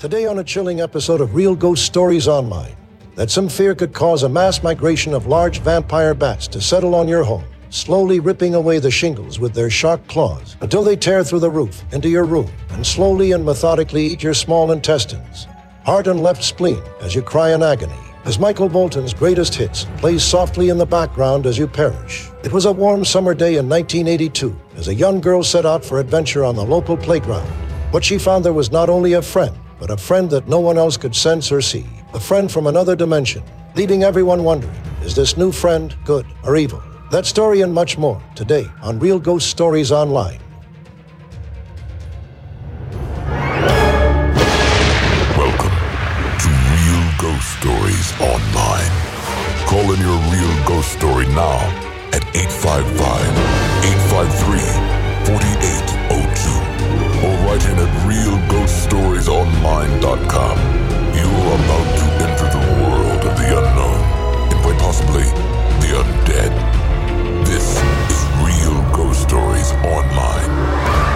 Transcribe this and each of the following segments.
Today on a chilling episode of Real Ghost Stories Online, that some fear could cause a mass migration of large vampire bats to settle on your home, slowly ripping away the shingles with their sharp claws until they tear through the roof into your room and slowly and methodically eat your small intestines, heart and left spleen as you cry in agony, as Michael Bolton's greatest hits plays softly in the background as you perish. It was a warm summer day in 1982 as a young girl set out for adventure on the local playground. But she found there was not only a friend, but a friend that no one else could sense or see, a friend from another dimension, leaving everyone wondering, is this new friend good or evil? That story and much more today on Real Ghost Stories Online. Welcome to Real Ghost Stories Online. Call in your real ghost story now at 855-853-4802. Or write in at realghoststoriesonline.com. You are about to enter the world of the unknown, and quite possibly the undead. This is Real Ghost Stories Online.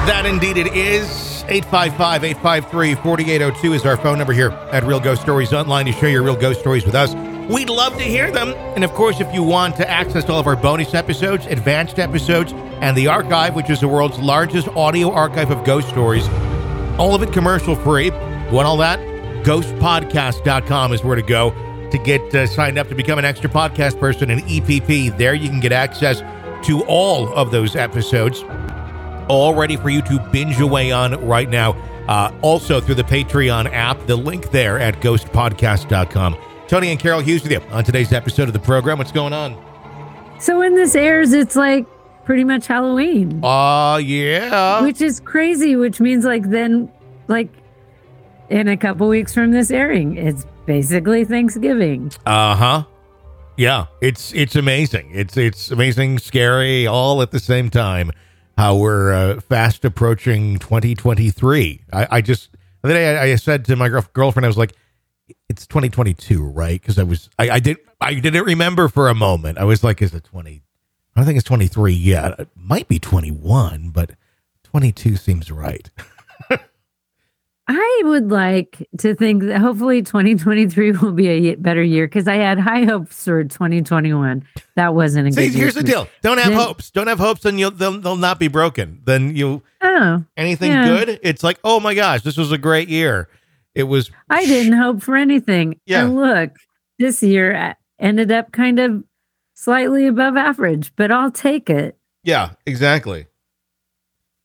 That indeed it is. 855-853-4802 is our phone number here at Real Ghost Stories Online. You share your real ghost stories with us. We'd love to hear them. And of course, if you want to access all of our bonus episodes, advanced episodes, and the archive, which is the world's largest audio archive of ghost stories, all of it commercial-free. Want all that? Ghostpodcast.com is where to go to get signed up to become an extra podcast person, an EPP. There you can get access to all of those episodes, all ready for you to binge away on right now. Also through the Patreon app, the link there at ghostpodcast.com. Tony and Carol Hughes with you on today's episode of the program. What's going on? So when this airs, it's like pretty much Halloween. Oh, yeah. Which is crazy, which means like then, like in a couple weeks from this airing, it's basically Thanksgiving. Uh-huh. Yeah, it's amazing. It's amazing, scary, all at the same time, how we're fast approaching 2023. I said to my girlfriend, I was like, it's 2022, right? Because I didn't remember for a moment. I was like, is it 20? I don't think it's 23 yet. It might be 21, but 22 seems right. I would like to think that hopefully 2023 will be a better year, because I had high hopes for 2021. That wasn't a good year. Here's the deal. Don't have hopes. Don't have hopes, and they'll not be broken. Then you anything good, it's like, oh my gosh, this was a great year. It was. I didn't hope for anything. Yeah. And look, this year ended up kind of slightly above average, but I'll take it. Yeah, exactly.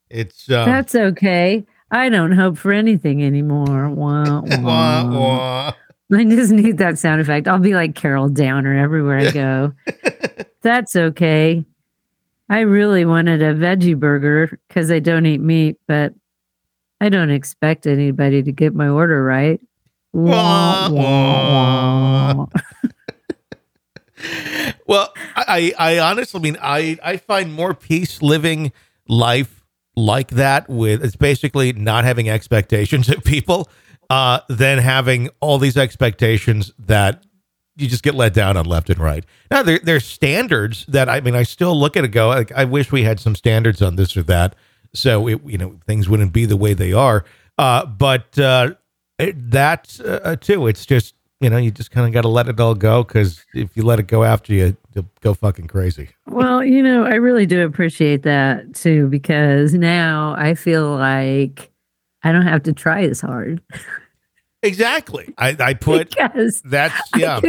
It's that's okay. I don't hope for anything anymore. Wah, wah. Wah, wah. I just need that sound effect. I'll be like Carol Downer everywhere I go. That's okay. I really wanted a veggie burger because I don't eat meat, but I don't expect anybody to get my order right. Wah, wah, wah. Well, I honestly mean, I find more peace living life like that, with it's basically not having expectations of people than having all these expectations that you just get let down on left and right. Now there's standards that I still look at it and go, like, I wish we had some standards on this or that, so it, you know, things wouldn't be the way they are, but too, it's just, you know, you just kind of got to let it all go, because if you let it go after you, you'll go fucking crazy. Well, you know, I really do appreciate that, too, because now I feel like I don't have to try as hard. Exactly. I put... Because that's, yeah.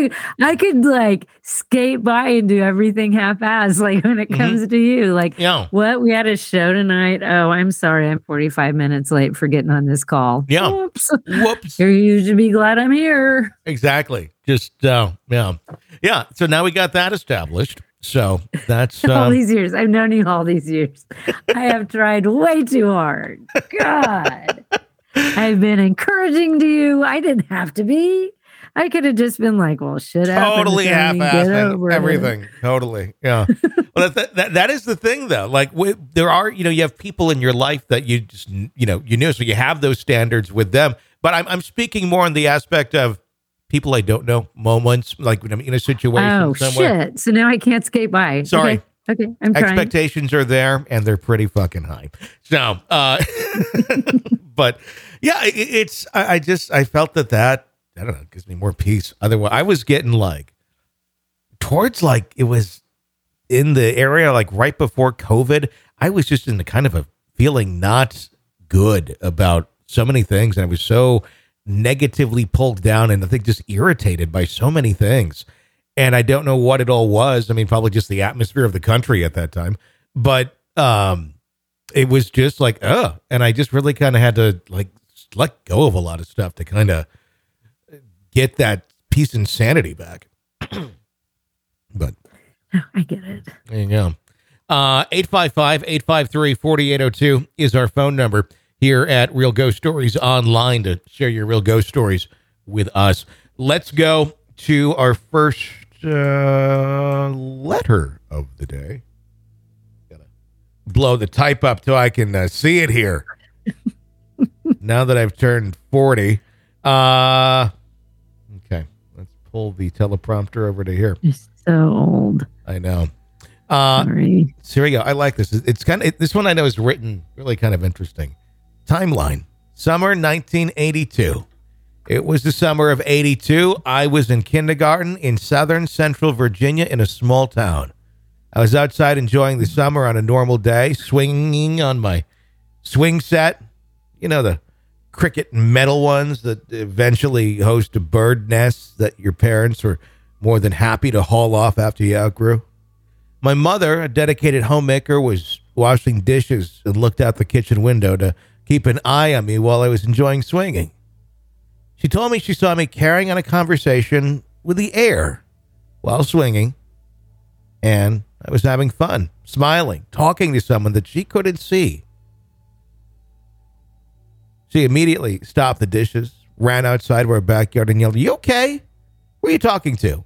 I could, like, skate by and do everything half-assed, like, when it comes to you. Like, what? We had a show tonight. Oh, I'm sorry. I'm 45 minutes late for getting on this call. Yeah. Whoops. You should be glad I'm here. Exactly. Just, yeah. Yeah. So now we got that established. So that's... all these years. I've known you all these years. I have tried way too hard. God. I've been encouraging to you. I didn't have to be. I could have just been like, well, shit. Totally half-assed everything. Totally. Yeah. Well, that is the thing, though. Like, there are, you know, you have people in your life that you just, you know, you knew. So you have those standards with them. But I'm speaking more on the aspect of people I don't know, moments, like when I'm in a situation somewhere. Shit. So now I can't skate by. Sorry. Okay. I'm trying. Expectations are there, and they're pretty fucking high. So, But yeah, it's, I felt that, I don't know, it gives me more peace. Otherwise, I was getting it was in the area, right before COVID, I was just in the kind of a feeling not good about so many things. And I was so negatively pulled down and I think just irritated by so many things. And I don't know what it all was. I mean, probably just the atmosphere of the country at that time, but, it was just and I just really kind of had to let go of a lot of stuff to kind of get that peace and sanity back. But I get it. There you go. 855-853-4802 is our phone number here at Real Ghost Stories Online to share your real ghost stories with us. Let's go to our first letter of the day. Blow the type up so I can see it here. Now that I've turned 40. Okay. Let's pull the teleprompter over to here. You're so old. I know. Sorry. So here we go. I like this. It's kind of, this one I know is written really kind of interesting. Timeline. Summer 1982. It was the summer of 82. I was in kindergarten in southern central Virginia in a small town. I was outside enjoying the summer on a normal day, swinging on my swing set. You know, the cricket metal ones that eventually host bird nests that your parents were more than happy to haul off after you outgrew. My mother, a dedicated homemaker, was washing dishes and looked out the kitchen window to keep an eye on me while I was enjoying swinging. She told me she saw me carrying on a conversation with the air while swinging, and I was having fun, smiling, talking to someone that she couldn't see. She immediately stopped the dishes, ran outside to our backyard and yelled, "You okay? Who are you talking to?"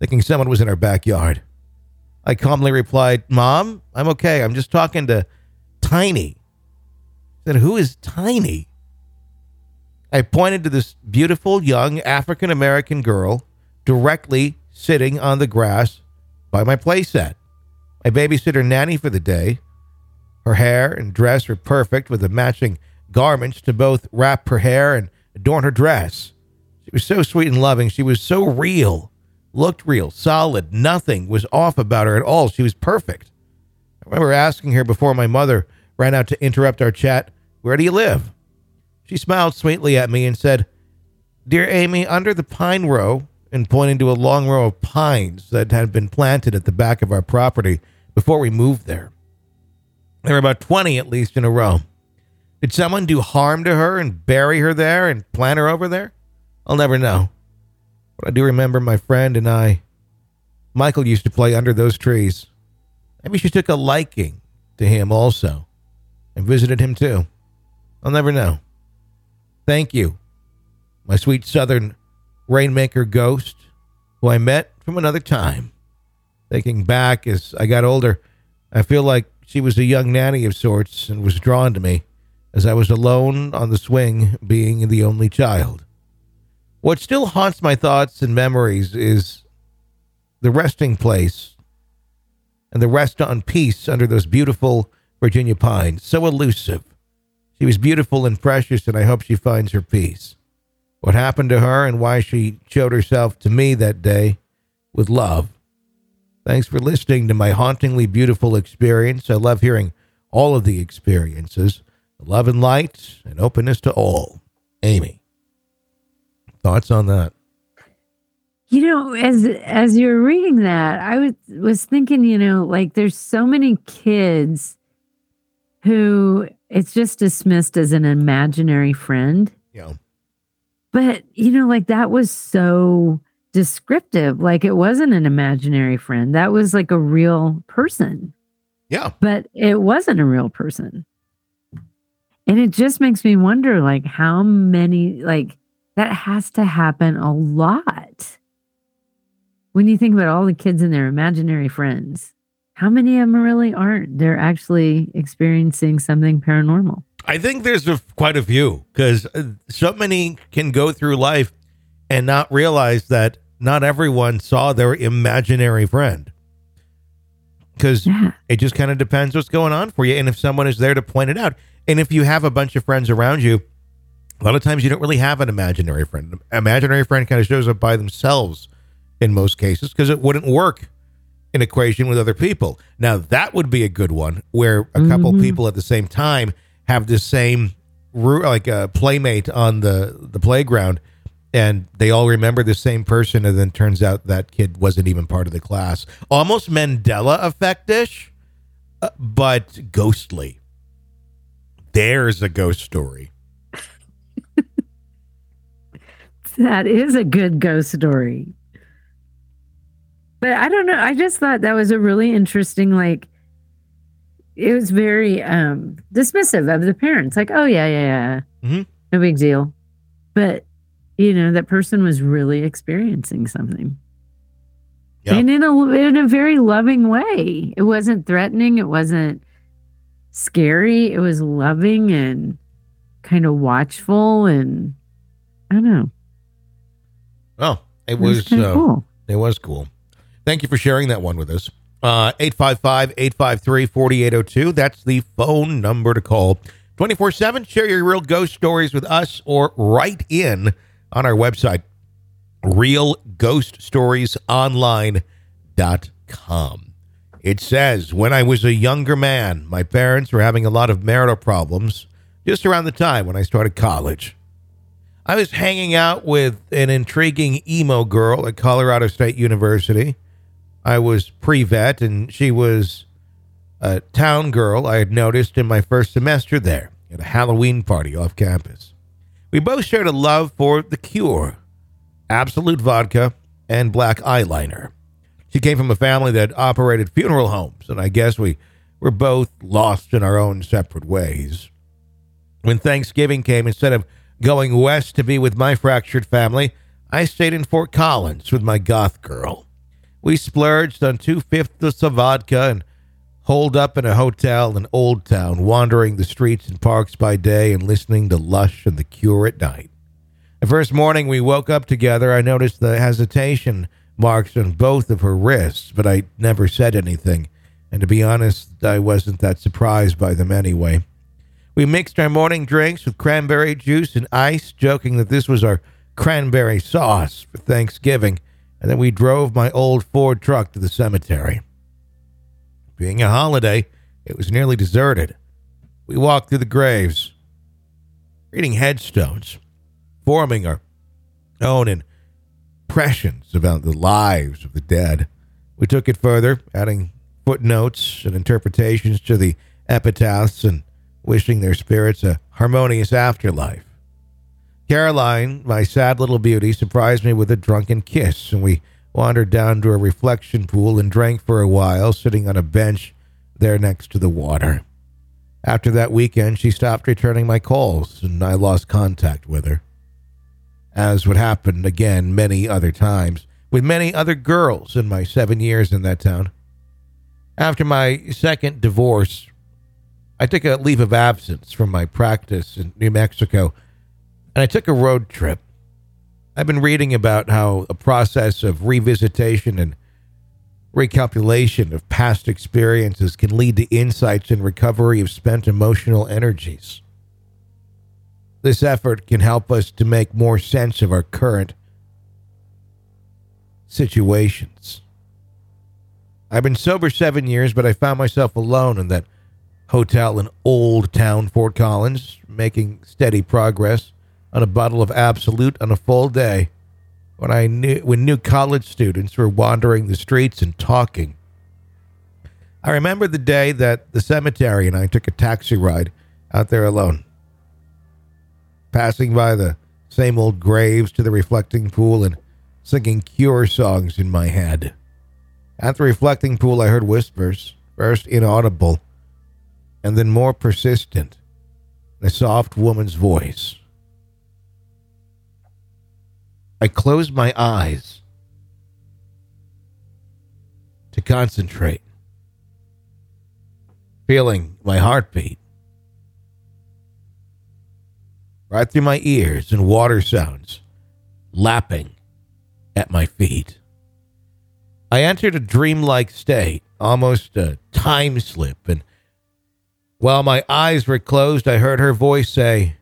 Thinking someone was in our backyard. I calmly replied, "Mom, I'm okay. I'm just talking to Tiny." I said, "Who is Tiny?" I pointed to this beautiful young African-American girl directly sitting on the grass by my playset. My babysitter nanny for the day. Her hair and dress were perfect with the matching garments to both wrap her hair and adorn her dress. She was so sweet and loving. She was so real. Looked real, solid. Nothing was off about her at all. She was perfect. I remember asking her before my mother ran out to interrupt our chat, "Where do you live?" She smiled sweetly at me and said, "Dear Amy, under the pine row," and pointing to a long row of pines that had been planted at the back of our property before we moved there. There were about 20 at least in a row. Did someone do harm to her and bury her there and plant her over there? I'll never know. But I do remember my friend and I, Michael, used to play under those trees. Maybe she took a liking to him also and visited him too. I'll never know. Thank you, my sweet southern rainmaker ghost, who I met from another time. Thinking back as I got older, I feel like she was a young nanny of sorts and was drawn to me as I was alone on the swing, being the only child. What still haunts my thoughts and memories is the resting place and the rest on peace under those beautiful Virginia pines. So elusive. She was beautiful and precious, and I hope she finds her peace. What happened to her and why she showed herself to me that day with love. Thanks for listening to my hauntingly beautiful experience. I love hearing all of the experiences. Love and light and openness to all. Amy. Thoughts on that? You know, as you're reading that, I was thinking, you know, like there's so many kids who it's just dismissed as an imaginary friend. Yeah. But, you know, like that was so descriptive. Like it wasn't an imaginary friend. That was like a real person. Yeah. But it wasn't a real person. And it just makes me wonder, like, how many, like, that has to happen a lot. When you think about all the kids and their imaginary friends, how many of them really aren't? They're actually experiencing something paranormal. I think there's quite a few, because so many can go through life and not realize that not everyone saw their imaginary friend. Because it just kind of depends what's going on for you. And if someone is there to point it out. And if you have a bunch of friends around you, a lot of times you don't really have an imaginary friend. An imaginary friend kind of shows up by themselves in most cases because it wouldn't work in equation with other people. Now, that would be a good one where a couple people at the same time have the same like a playmate on the playground, and they all remember the same person, and then turns out that kid wasn't even part of the class. Almost Mandela effect-ish, but ghostly. There's a ghost story. That is a good ghost story. But I don't know. I just thought that was a really interesting, like, it was very dismissive of the parents. Like, oh, yeah. Mm-hmm. No big deal. But, you know, that person was really experiencing something. Yep. And in a very loving way. It wasn't threatening. It wasn't scary. It was loving and kind of watchful. And I don't know. Oh, it was cool. It was cool. Thank you for sharing that one with us. 855-853-4802. That's the phone number to call 24/7. Share your real ghost stories with us or write in on our website, realghoststoriesonline.com. It says, when I was a younger man, my parents were having a lot of marital problems just around the time when I started college. I was hanging out with an intriguing emo girl at Colorado State University. I was pre-vet, and she was a town girl I had noticed in my first semester there at a Halloween party off campus. We both shared a love for The Cure, Absolute vodka, and black eyeliner. She came from a family that operated funeral homes, and I guess we were both lost in our own separate ways. When Thanksgiving came, instead of going west to be with my fractured family, I stayed in Fort Collins with my goth girl. We splurged on 2 fifths of vodka and holed up in a hotel in Old Town, wandering the streets and parks by day and listening to Lush and The Cure at night. The first morning we woke up together, I noticed the hesitation marks on both of her wrists, but I never said anything, and to be honest, I wasn't that surprised by them anyway. We mixed our morning drinks with cranberry juice and ice, joking that this was our cranberry sauce for Thanksgiving. And then we drove my old Ford truck to the cemetery. Being a holiday, it was nearly deserted. We walked through the graves, reading headstones, forming our own impressions about the lives of the dead. We took it further, adding footnotes and interpretations to the epitaphs and wishing their spirits a harmonious afterlife. Caroline, my sad little beauty, surprised me with a drunken kiss, and we wandered down to a reflection pool and drank for a while, sitting on a bench there next to the water. After that weekend, she stopped returning my calls, and I lost contact with her. As would happen again many other times, with many other girls in my 7 years in that town. After my second divorce, I took a leave of absence from my practice in New Mexico, and I took a road trip. I've been reading about how a process of revisitation and recalculation of past experiences can lead to insights and recovery of spent emotional energies. This effort can help us to make more sense of our current situations. I've been sober 7 years, but I found myself alone in that hotel in Old Town, Fort Collins, making steady progress on a bottle of Absolute on a full day when new college students were wandering the streets and talking. I remember the day that the cemetery and I took a taxi ride out there alone, passing by the same old graves to the reflecting pool and singing Cure songs in my head. At the reflecting pool, I heard whispers, first inaudible and then more persistent, in a soft woman's voice. I closed my eyes to concentrate, feeling my heartbeat right through my ears and water sounds lapping at my feet. I entered a dreamlike state, almost a time slip, and While my eyes were closed, I heard her voice say,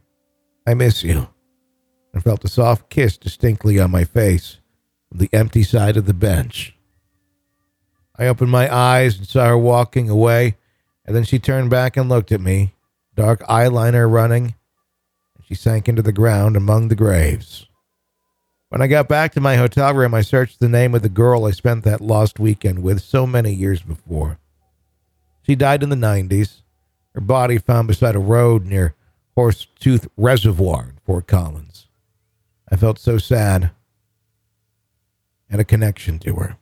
"I miss you," and felt a soft kiss distinctly on my face from the empty side of the bench. I opened my eyes and saw her walking away, and then she turned back and looked at me, dark eyeliner running, and she sank into the ground among the graves. When I got back to my hotel room, I searched the name of the girl I spent that lost weekend with so many years before. She died in the 90s, her body found beside a road near Horsetooth Reservoir in Fort Collins. I felt so sad and a connection to her.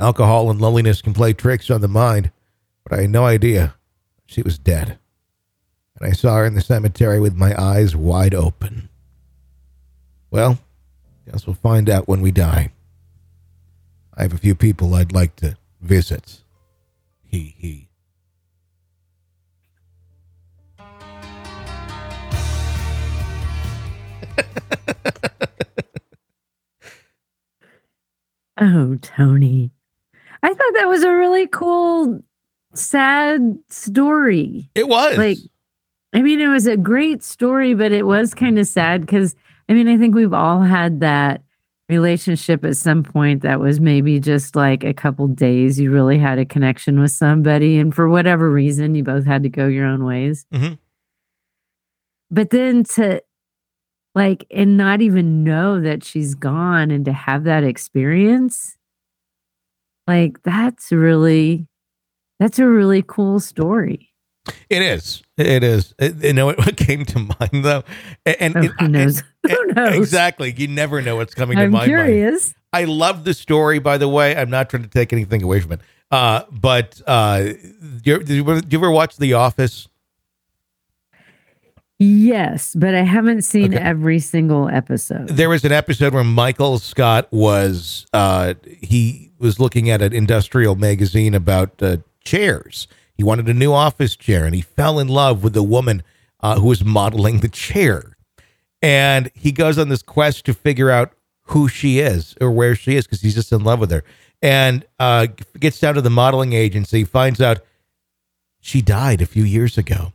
Alcohol and loneliness can play tricks on the mind, but I had no idea she was dead. And I saw her in the cemetery with my eyes wide open. Well, guess we'll find out when we die. I have a few people I'd like to visit. He. Oh, Tony. I thought that was a really cool, sad story. It was. It was a great story, but it was kind of sad because, I think we've all had that relationship at some point that was maybe just like a couple days you really had a connection with somebody, and for whatever reason, you both had to go your own ways. Mm-hmm. But then to... and not even know that she's gone and to have that experience, that's a really cool story. It is. What came to mind, though? Who knows? Exactly. You never know what's coming to my mind. I'm curious. I love the story, by the way. I'm not trying to take anything away from it. Did you ever watch The Office? Yes, but I haven't seen every single episode. There was an episode where Michael Scott was, he was looking at an industrial magazine about chairs. He wanted a new office chair, and he fell in love with the woman who was modeling the chair. And he goes on this quest to figure out who she is or where she is because he's just in love with her. And gets down to the modeling agency, finds out she died a few years ago.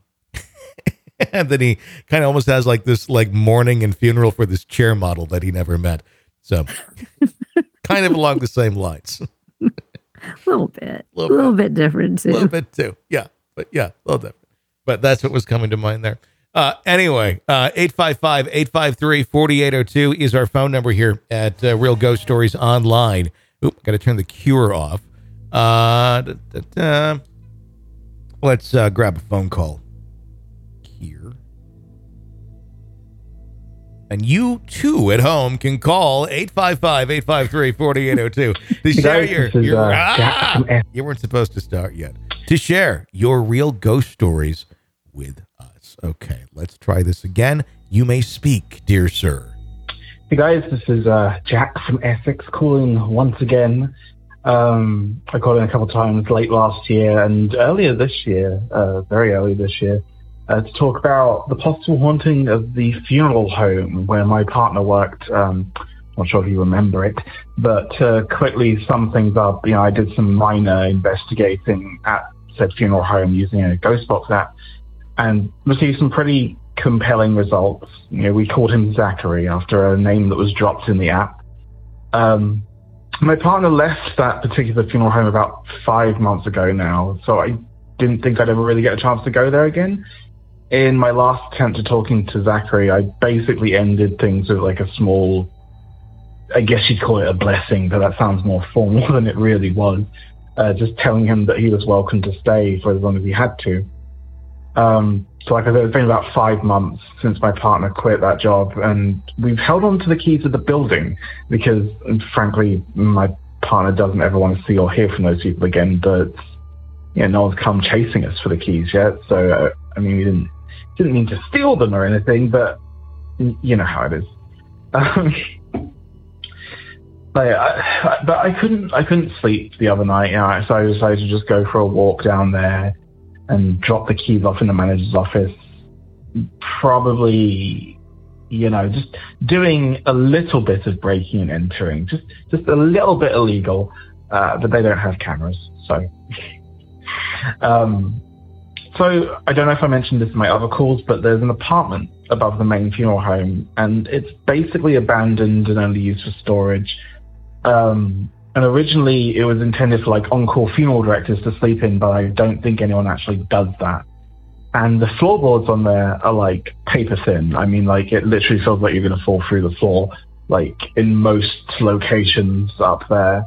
And then he kind of almost has this mourning and funeral for this chair model that he never met. So kind of along the same lines. A little bit different too. A little bit too. Yeah. But yeah, a little different. But that's what was coming to mind there. Anyway, 855-853-4802 is our phone number here at Real Ghost Stories Online. Oop, got to turn the Cure off. Let's grab a phone call. Here. And you too at home can call 855-853-4802 to share you weren't supposed to start yet. To share your real ghost stories with us. Okay, let's try this again. You may speak, dear sir. Hey guys, this is Jack from Essex calling once again. I called in a couple times late last year and earlier this year, very early this year. To talk about the possible haunting of the funeral home where my partner worked. Not sure if you remember it, but to quickly sum things up, I did some minor investigating at said funeral home using a Ghostbox app and received some pretty compelling results. We called him Zachary after a name that was dropped in the app. My partner left that particular funeral home about 5 months ago now, so I didn't think I'd ever really get a chance to go there again. In my last attempt at talking to Zachary, I basically ended things with a small, I guess you'd call it a blessing, but that sounds more formal than it really was. Just telling him that he was welcome to stay for as long as he had to. So like I said, it's been about 5 months since my partner quit that job, and we've held on to the keys of the building because, frankly, my partner doesn't ever want to see or hear from those people again, but no one's come chasing us for the keys yet, so we didn't mean to steal them or anything, but you know how it is. But I couldn't sleep the other night, so I decided to just go for a walk down there and drop the keys off in the manager's office. Probably, just doing a little bit of breaking and entering, just a little bit illegal, but they don't have cameras, so. So I don't know if I mentioned this in my other calls, but there's an apartment above the main funeral home, and it's basically abandoned and only used for storage. And originally it was intended for like on-call funeral directors to sleep in, but I don't think anyone actually does that. And the floorboards on there are like paper thin. I mean, like it literally feels like you're going to fall through the floor, like in most locations up there.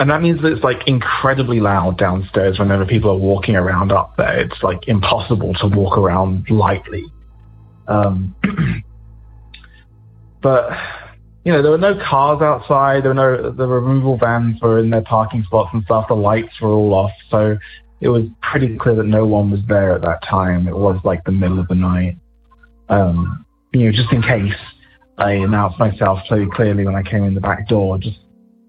And that means that it's like incredibly loud downstairs whenever people are walking around up there. It's like impossible to walk around lightly. But, you know, there were no cars outside. The removal vans were in their parking spots and stuff. The lights were all off. So it was pretty clear that no one was there at that time. It was like the middle of the night. You know, just in case, I announced myself pretty clearly when I came in the back door,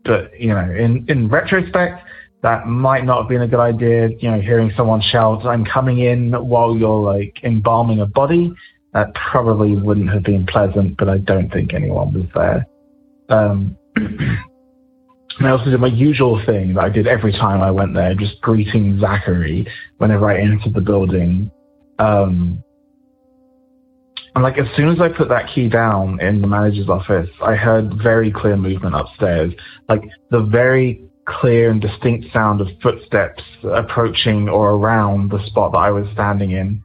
but, you know, in retrospect, that might not have been a good idea. You know, hearing someone shout, "I'm coming in," while you're, like, embalming a body, that probably wouldn't have been pleasant, but I don't think anyone was there. And I also did my usual thing that I did every time I went there, just greeting Zachary whenever I entered the building. And, like, as soon as I put that key down in the manager's office, I heard very clear movement upstairs, like the very clear and distinct sound of footsteps approaching or around the spot that I was standing in.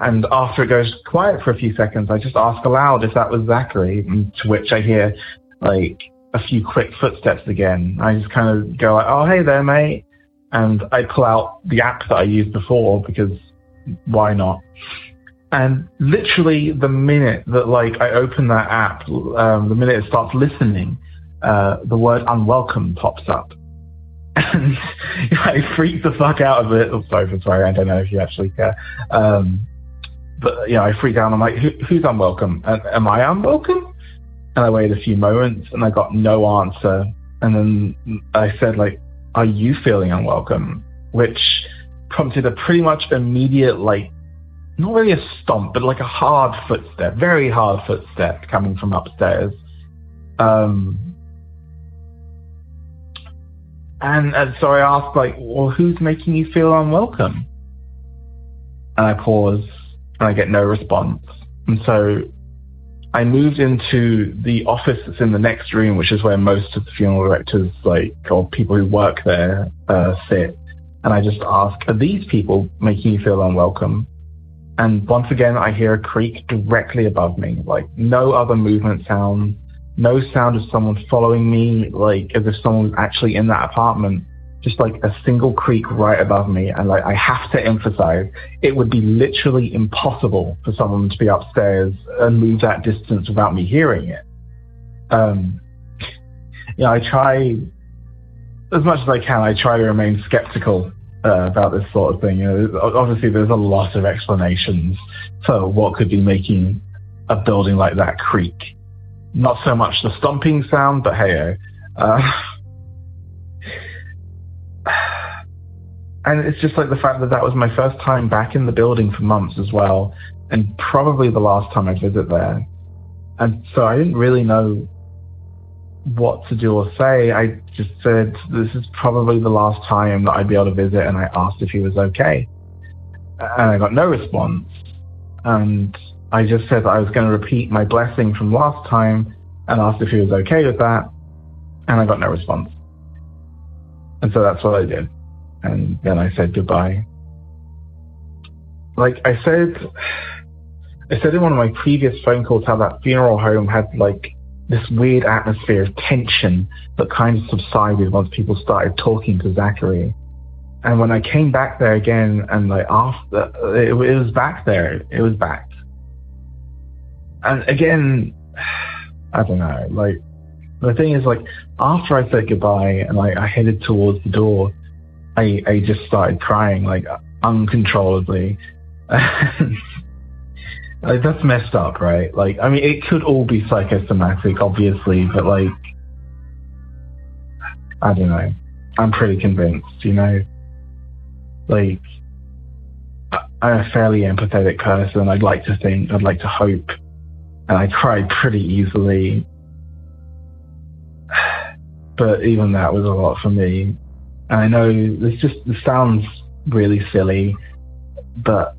And after it goes quiet for a few seconds, I just ask aloud if that was Zachary, to which I hear, like, a few quick footsteps again. I just kind of go like, "Oh, hey there, mate." And I pull out the app that I used before, because why not? And literally the minute that, like, I open that app, the minute it starts listening, the word "unwelcome" pops up. And I freaked the fuck out of it. Oh, sorry, I don't know if you actually care. But, you know, I freaked out. I'm like, who's unwelcome? Am I unwelcome? And I waited a few moments, and I got no answer. And then I said, like, "Are you feeling unwelcome?" Which prompted a pretty much immediate, like, not really a stomp, but like a hard footstep, very hard footstep coming from upstairs. And so I asked, like, "Well, who's making you feel unwelcome?" And I pause, and I get no response. And so I moved into the office that's in the next room, which is where most of the funeral directors, like, or people who work there, sit. And I just ask, "Are these people making you feel unwelcome?" And once again, I hear a creak directly above me, like no other movement sound, no sound of someone following me, like as if someone was actually in that apartment, just like a single creak right above me. And, like, I have to emphasize, it would be literally impossible for someone to be upstairs and move that distance without me hearing it. You know, I try, as much as I can, I try to remain skeptical about this sort of thing. You know, obviously there's a lot of explanations for what could be making a building like that creak. Not so much the stomping sound, but hey-oh. And it's just like the fact that that was my first time back in the building for months as well, and probably the last time I visit there. And so I didn't really know what to do or say. I just said, "This is probably the last time that I'd be able to visit," and I asked if he was okay. And I got no response. And I just said that I was going to repeat my blessing from last time and asked if he was okay with that. And I got no response. And so that's what I did. And then I said goodbye. Like I said in one of my previous phone calls how that funeral home had, like, this weird atmosphere of tension that kind of subsided once people started talking to Zachary. And when I came back there again, and, like, after it was back there, it was back. And again, I don't know, like, the thing is, like, after I said goodbye and, like, I headed towards the door, I just started crying, like, uncontrollably. Like, that's messed up, right? Like, I mean, it could all be psychosomatic, obviously, but, like, I don't know. I'm pretty convinced, you know? Like, I'm a fairly empathetic person. I'd like to think, I'd like to hope. And I cried pretty easily. But even that was a lot for me. And I know this sounds really silly, but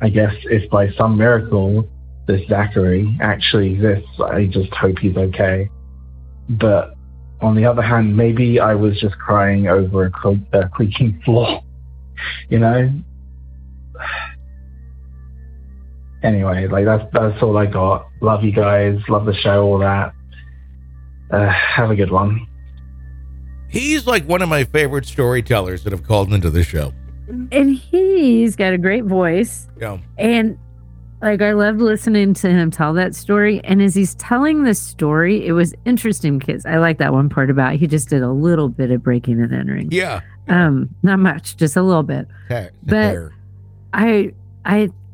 I guess if by some miracle this Zachary actually exists, I just hope he's okay. But on the other hand, maybe I was just crying over a creaking floor, you know? Anyway, like that's all I got. Love you guys. Love the show, all that. Have a good one. He's like one of my favorite storytellers that have called into the show. And he's got a great voice. Yeah. And like, I love listening to him tell that story. And as he's telling this story, it was interesting because I like that one part about he just did a little bit of breaking and entering. Yeah. Not much, just a little bit. Okay. But there. I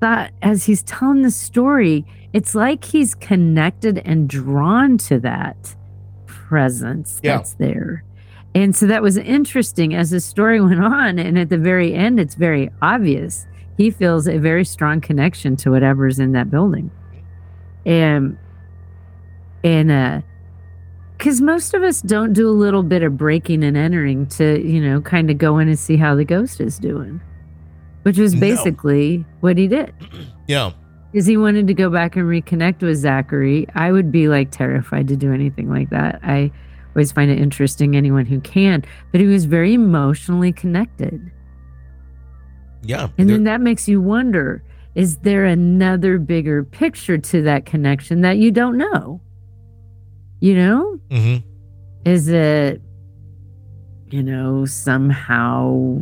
thought as he's telling the story, it's like he's connected and drawn to that presence that's there. And so that was interesting as the story went on. And at the very end, it's very obvious. He feels a very strong connection to whatever's in that building. And because most of us don't do a little bit of breaking and entering to, you know, kind of go in and see how the ghost is doing, which was basically what he did. Yeah. Because he wanted to go back and reconnect with Zachary. I would be like terrified to do anything like that. I always find it interesting, anyone who can, but he was very emotionally connected. Yeah. And then that makes you wonder, is there another bigger picture to that connection that you don't know? You know? Mm-hmm. Is it, you know, somehow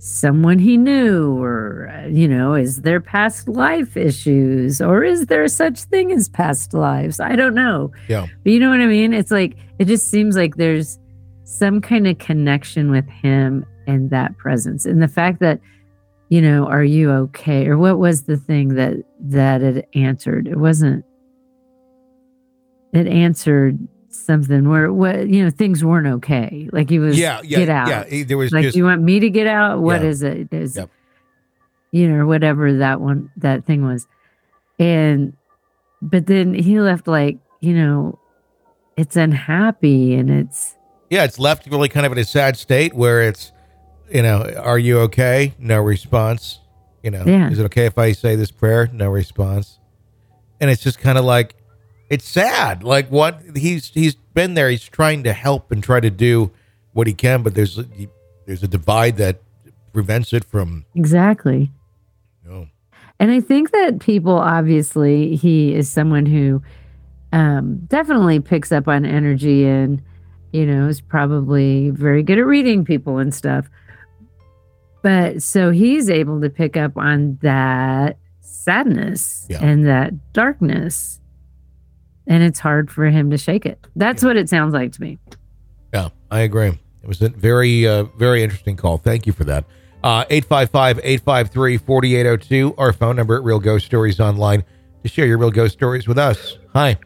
someone he knew, or, you know, is there past life issues, or is there such thing as past lives? I don't know. Yeah. But you know what I mean? It's like, it just seems like there's some kind of connection with him and that presence. And the fact that, you know, are you okay? Or what was the thing that it answered? It answered something where, what, you know, things weren't okay. Like he was, get out. Yeah, there was like, do you want me to get out? What is it? You know, whatever that thing was. And, but then he left like, you know, it's unhappy and it's. Yeah, it's left really kind of in a sad state where it's, you know, are you okay? No response. You know, is it okay if I say this prayer? No response. And it's just kind of like, it's sad. Like what he's been there. He's trying to help and try to do what he can, but there's a divide that prevents it from. Exactly. You know. And I think that people, obviously, he is someone who definitely picks up on energy and, you know, is probably very good at reading people and stuff. But so he's able to pick up on that sadness and that darkness. And it's hard for him to shake it. That's what it sounds like to me. Yeah, I agree. It was a very, very interesting call. Thank you for that. 855-853-4802, our phone number at Real Ghost Stories Online, to share your real ghost stories with us. Hi.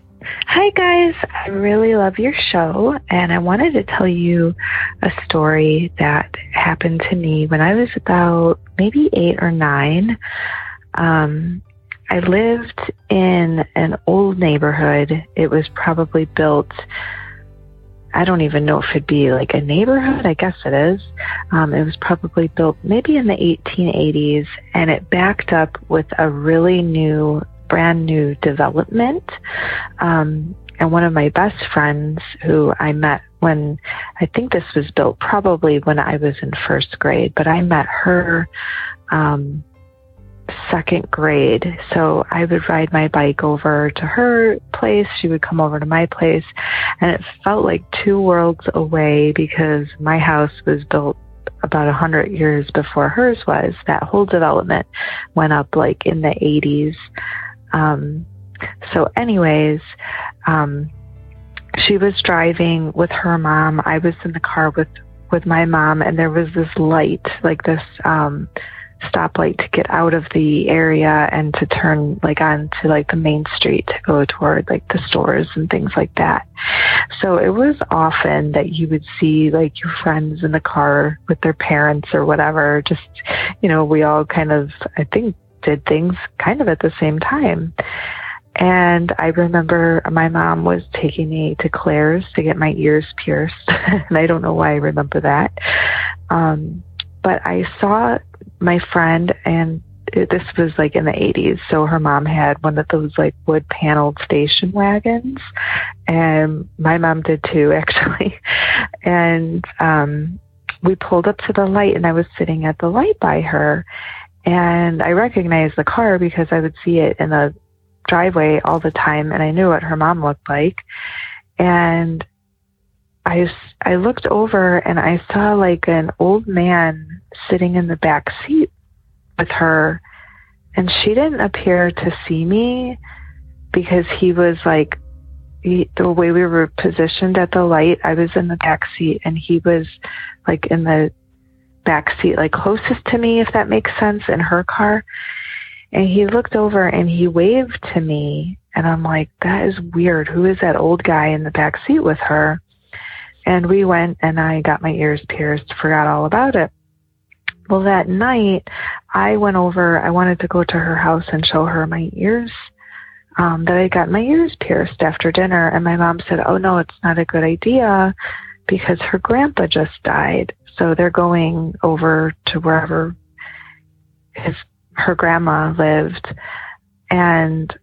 Hi, guys. I really love your show, and I wanted to tell you a story that happened to me when I was about maybe 8 or 9. I lived in an old neighborhood. It was probably built, I don't even know if it'd be like a neighborhood. I guess it is. It was probably built maybe in the 1880s, and it backed up with a really brand new development. And one of my best friends who I met when, I think this was built probably when I was in first grade, but I met her second grade. So I would ride my bike over to her place. She would come over to my place, and it felt like two worlds away because my house was built about 100 years before hers was. That whole development went up like in the 80s. So anyways, she was driving with her mom. I was in the car with my mom, and there was this light, like this, stoplight to get out of the area and to turn like onto like the main street to go toward like the stores and things like that. So it was often that you would see like your friends in the car with their parents or whatever. Just, you know, we all kind of, I think, did things kind of at the same time. And I remember my mom was taking me to Claire's to get my ears pierced. And I don't know why I remember that. But I saw my friend, and this was like in the 80s, so her mom had one of those like wood paneled station wagons, and my mom did too, actually. And we pulled up to the light, and I was sitting at the light by her, and I recognized the car because I would see it in the driveway all the time, and I knew what her mom looked like. And I looked over, and I saw like an old man sitting in the back seat with her, and she didn't appear to see me because he was like, the way we were positioned at the light, I was in the back seat, and he was like in the back seat, like closest to me, if that makes sense, in her car. And he looked over and he waved to me, and I'm like, that is weird. Who is that old guy in the back seat with her? And we went, and I got my ears pierced, forgot all about it. Well, that night, I went over, I wanted to go to her house and show her my ears, that I got my ears pierced after dinner. And my mom said, oh, no, it's not a good idea because her grandpa just died. So they're going over to wherever her grandma lived. And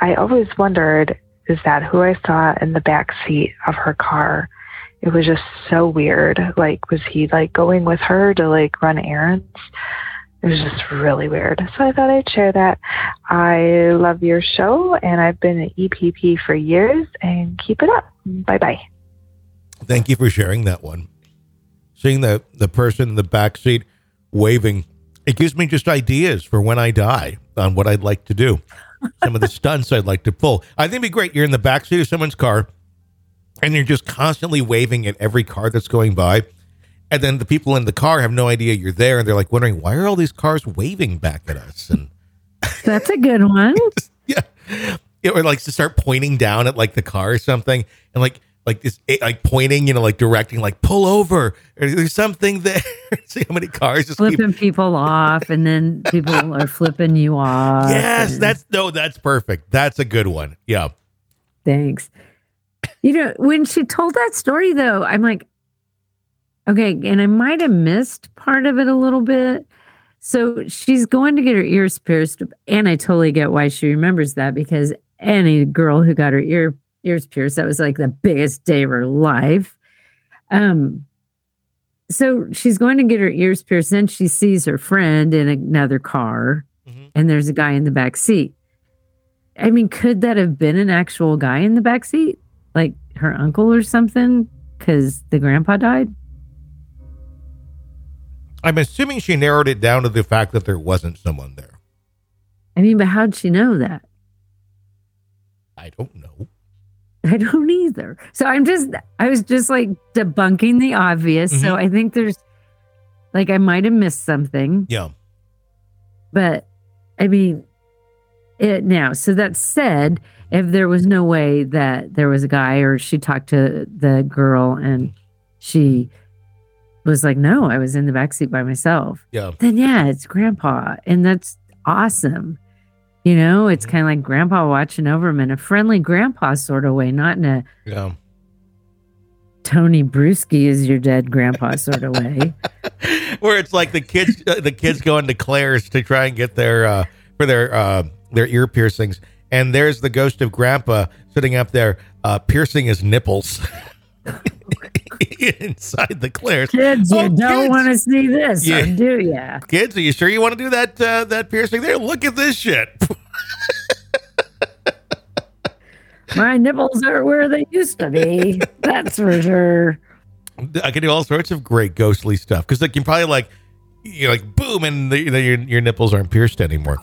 I always wondered, is that who I saw in the back seat of her car? It was just so weird. Like, was he like going with her to like run errands? It was just really weird. So I thought I'd share that. I love your show, and I've been an EPP for years, and keep it up. Bye-bye. Thank you for sharing that one. Seeing the person in the backseat waving, it gives me just ideas for when I die on what I'd like to do. Some of the stunts I'd like to pull. I think it'd be great. You're in the backseat of someone's car, and you're just constantly waving at every car that's going by. And then the people in the car have no idea you're there. And they're like wondering, why are all these cars waving back at us? And that's a good one. Yeah. It would like to start pointing down at like the car or something. And like this, like pointing, you know, like directing, like pull over. Or there's something there. See how many cars just flipping people off. And then people are flipping you off. Yes. And... that's perfect. That's a good one. Yeah. Thanks. You know, when she told that story, though, I'm like, okay, and I might have missed part of it a little bit. So she's going to get her ears pierced, and I totally get why she remembers that, because any girl who got her ears pierced, that was like the biggest day of her life. So she's going to get her ears pierced, and she sees her friend in another car, mm-hmm. and there's a guy in the back seat. I mean, could that have been an actual guy in the back seat? Like her uncle or something, because the grandpa died? I'm assuming she narrowed it down to the fact that there wasn't someone there. I mean, but how'd she know that? I don't know. I don't either. So I was just like debunking the obvious. Mm-hmm. So I think there's like, I might have missed something. Yeah. But I mean, it now. So that said, if there was no way that there was a guy, or she talked to the girl and she was like, no, I was in the backseat by myself. Yeah. Then yeah, it's grandpa. And that's awesome. You know, it's kind of like grandpa watching over him in a friendly grandpa sort of way, not in a Tony Bruschi is your dead grandpa sort of way. Where it's like the kids going to Claire's to try and get their ear piercings. And there's the ghost of grandpa sitting up there, piercing his nipples inside the Claire's. Kids, you don't want to see this, yeah. Do you? Kids, are you sure you want to do that that piercing there? Look at this shit. My nipples are where they used to be. That's for sure. I can do all sorts of great ghostly stuff, because like you probably like you're like boom, and your nipples aren't pierced anymore.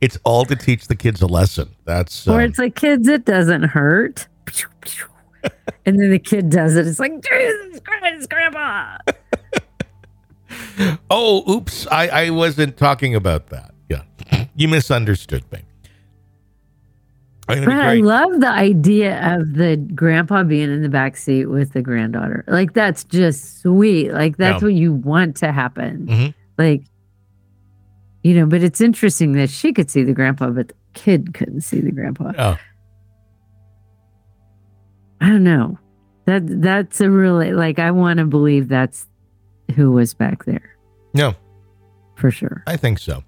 It's all to teach the kids a lesson. That's or it's like, kids, it doesn't hurt. And then the kid does it. It's like, Jesus Christ, Grandpa. Oh, oops. I wasn't talking about that. Yeah. You misunderstood me. I love the idea of the grandpa being in the backseat with the granddaughter. Like, that's just sweet. Like, that's what you want to happen. Mm-hmm. Like, you know, but it's interesting that she could see the grandpa, but the kid couldn't see the grandpa. Oh. I don't know. That's a really, like, I want to believe that's who was back there. No. For sure. I think so.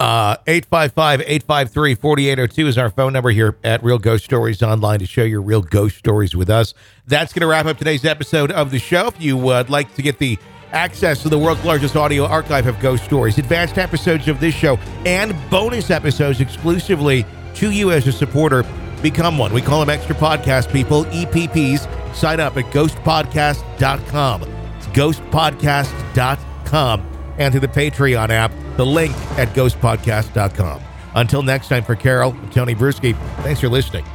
855-853-4802 is our phone number here at Real Ghost Stories Online to share your real ghost stories with us. That's going to wrap up today's episode of the show. If you would like to get the access to the world's largest audio archive of ghost stories, advanced episodes of this show, and bonus episodes exclusively to you as a supporter, become one. We call them extra podcast people, EPPs. Sign up at ghostpodcast.com. It's ghostpodcast.com. And to the Patreon app, the link at ghostpodcast.com. Until next time, for Carol, I'm Tony Bruschi. Thanks for listening.